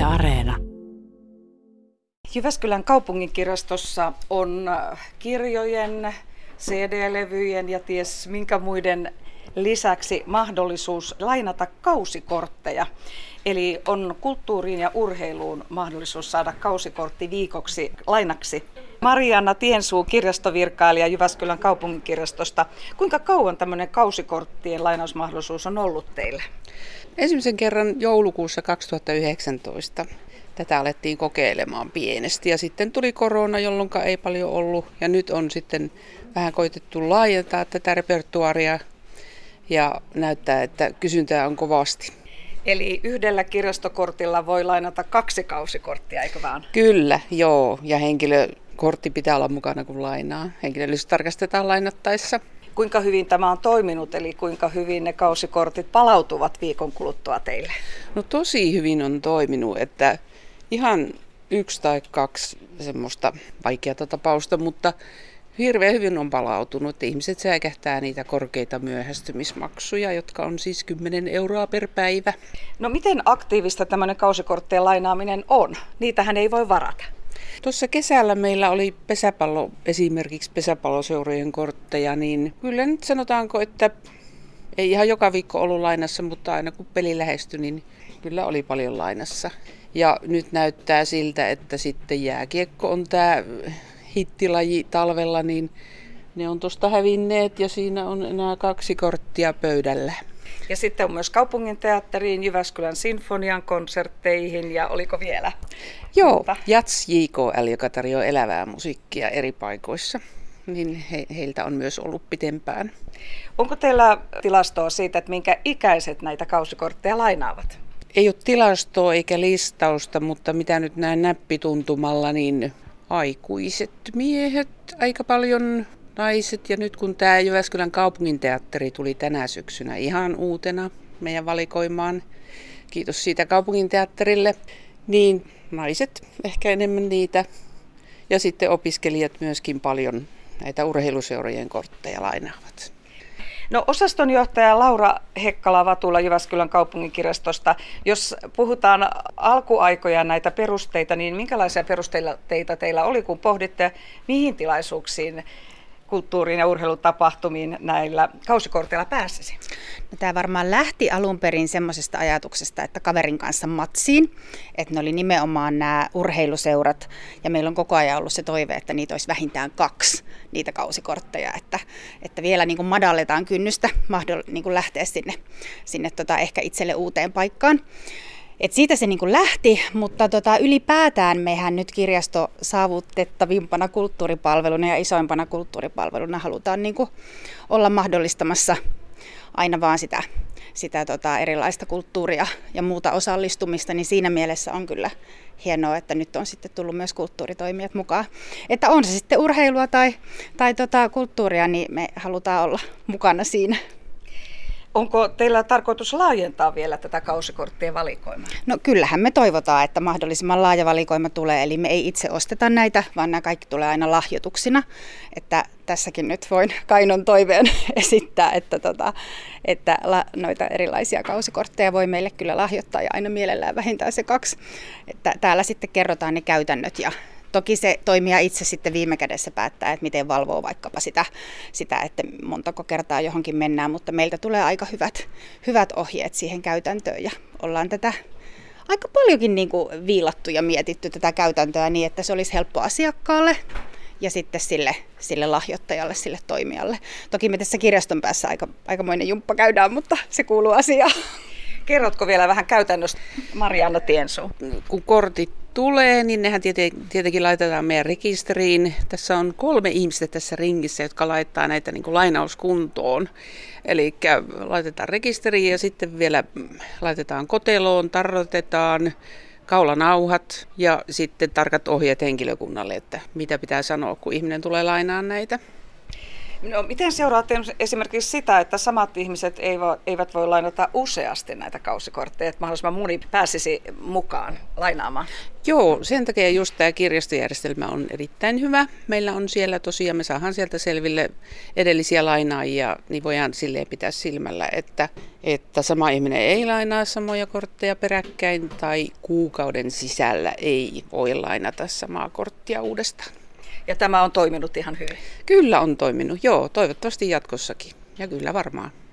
Yle Areena. Jyväskylän kaupunginkirjastossa on kirjojen, CD-levyjen ja ties minkä muiden lisäksi mahdollisuus lainata kausikortteja. Eli on kulttuuriin ja urheiluun mahdollisuus saada kausikortti viikoksi lainaksi. Marianna Tiensuu, kirjastovirkailija Jyväskylän kaupunginkirjastosta. Kuinka kauan tämmöinen kausikorttien lainausmahdollisuus on ollut teillä? Ensimmäisen kerran joulukuussa 2019. Tätä alettiin kokeilemaan pienesti ja sitten tuli korona, jolloin ei paljon ollut. Ja nyt on sitten vähän koitettu laajentaa tätä repertuaaria ja näyttää, että kysyntää on kovasti. Eli yhdellä kirjastokortilla voi lainata 2 kausikorttia, eikö vaan? Kyllä, joo. Ja henkilökortti pitää olla mukana, kun lainaa. Henkilöllisyys tarkastetaan lainattaessa. Kuinka hyvin tämä on toiminut, eli kuinka hyvin ne kausikortit palautuvat viikon kuluttua teille? No tosi hyvin on toiminut, että ihan 1 tai 2 semmoista vaikeata tapausta, mutta hirveän hyvin on palautunut. Ihmiset säikähtää niitä korkeita myöhästymismaksuja, jotka on siis 10 € per päivä. No miten aktiivista tämmöinen kausikorttien lainaaminen on? Niitähän ei voi varata. Tuossa kesällä meillä oli pesäpalloseurojen kortteja, niin kyllä nyt sanotaanko, että ei ihan joka viikko ollut lainassa, mutta aina kun peli lähestyi, niin kyllä oli paljon lainassa. Ja nyt näyttää siltä, että sitten jääkiekko on tämä hittilaji talvella, niin ne on tuosta hävinneet ja siinä on enää 2 korttia pöydällä. Ja sitten on myös kaupunginteatteriin, Jyväskylän sinfonian konsertteihin ja oliko vielä? Joo, mutta JJK, joka tarjoaa elävää musiikkia eri paikoissa, niin heiltä on myös ollut pitempään. Onko teillä tilastoa siitä, että minkä ikäiset näitä kausikortteja lainaavat? Ei ole tilastoa eikä listausta, mutta mitä nyt näen näppituntumalla, niin aikuiset miehet aika paljon, naiset. Ja nyt kun tämä Jyväskylän kaupunginteatteri tuli tänä syksynä ihan uutena meidän valikoimaan, kiitos siitä kaupunginteatterille, niin naiset ehkä enemmän niitä. Ja sitten opiskelijat myöskin paljon näitä urheiluseurojen kortteja lainaavat. No osastonjohtaja Laura Hekkala Vatula Jyväskylän kaupunginkirjastosta. Jos puhutaan alkuaikoja näitä perusteita, niin minkälaisia perusteita teillä oli, kun pohditte, mihin tilaisuuksiin kulttuuriin ja urheilutapahtumiin näillä kausikorteilla pääsisi? No, tämä varmaan lähti alun perin semmoisesta ajatuksesta, että kaverin kanssa matsiin, että ne oli nimenomaan nämä urheiluseurat, ja meillä on koko ajan ollut se toive, että niitä olisi vähintään 2 niitä kausikortteja, että vielä niin kuin madalletaan kynnystä niin kuin lähteä sinne ehkä itselle uuteen paikkaan. Et siitä se niin lähti, mutta ylipäätään mehän nyt kirjasto saavutettavimpana kulttuuripalveluna ja isoimpana kulttuuripalveluna halutaan niin olla mahdollistamassa aina vaan sitä erilaista kulttuuria ja muuta osallistumista, niin siinä mielessä on kyllä hienoa, että nyt on sitten tullut myös kulttuuritoimijat mukaan. Että on se sitten urheilua tai kulttuuria, niin me halutaan olla mukana siinä. Onko teillä tarkoitus laajentaa vielä tätä kausikorttien valikoimaa? No kyllähän me toivotaan, että mahdollisimman laaja valikoima tulee, eli me ei itse osteta näitä, vaan nämä kaikki tulee aina lahjoituksina. Että tässäkin nyt voin kainon toiveen esittää, että noita erilaisia kausikortteja voi meille kyllä lahjoittaa ja aina mielellään vähintään se 2. Että täällä sitten kerrotaan ne käytännöt ja toki se toimija itse sitten viime kädessä päättää, että miten valvoo vaikkapa sitä, että montako kertaa johonkin mennään, mutta meiltä tulee aika hyvät ohjeet siihen käytäntöön ja ollaan tätä aika paljonkin niin kuin viilattu ja mietitty tätä käytäntöä niin, että se olisi helppo asiakkaalle ja sitten sille lahjoittajalle, sille toimijalle. Toki me tässä kirjaston päässä aikamoinen jumppa käydään, mutta se kuuluu asiaan. Kerrotko vielä vähän käytännöstä, Marianna Tiensuu? Kun kortit tulee, niin nehän tietenkin laitetaan meidän rekisteriin. Tässä on 3 ihmistä tässä ringissä, jotka laittaa näitä niin kuin lainauskuntoon. Eli laitetaan rekisteriin ja sitten vielä laitetaan koteloon, tarrotetaan kaulanauhat ja sitten tarkat ohjeet henkilökunnalle, että mitä pitää sanoa, kun ihminen tulee lainaan näitä. No, miten seuraatte esimerkiksi sitä, että samat ihmiset eivät voi lainata useasti näitä kausikortteja, että mahdollisimman moni pääsisi mukaan lainaamaan? Joo, sen takia just tämä kirjastojärjestelmä on erittäin hyvä. Meillä on siellä tosiaan, me saadaan sieltä selville edellisiä lainaajia, niin voidaan silleen pitää silmällä, että sama ihminen ei lainaa samoja kortteja peräkkäin tai kuukauden sisällä ei voi lainata samaa korttia uudestaan. Ja tämä on toiminut ihan hyvin? Kyllä on toiminut, joo. Toivottavasti jatkossakin. Ja kyllä varmaan.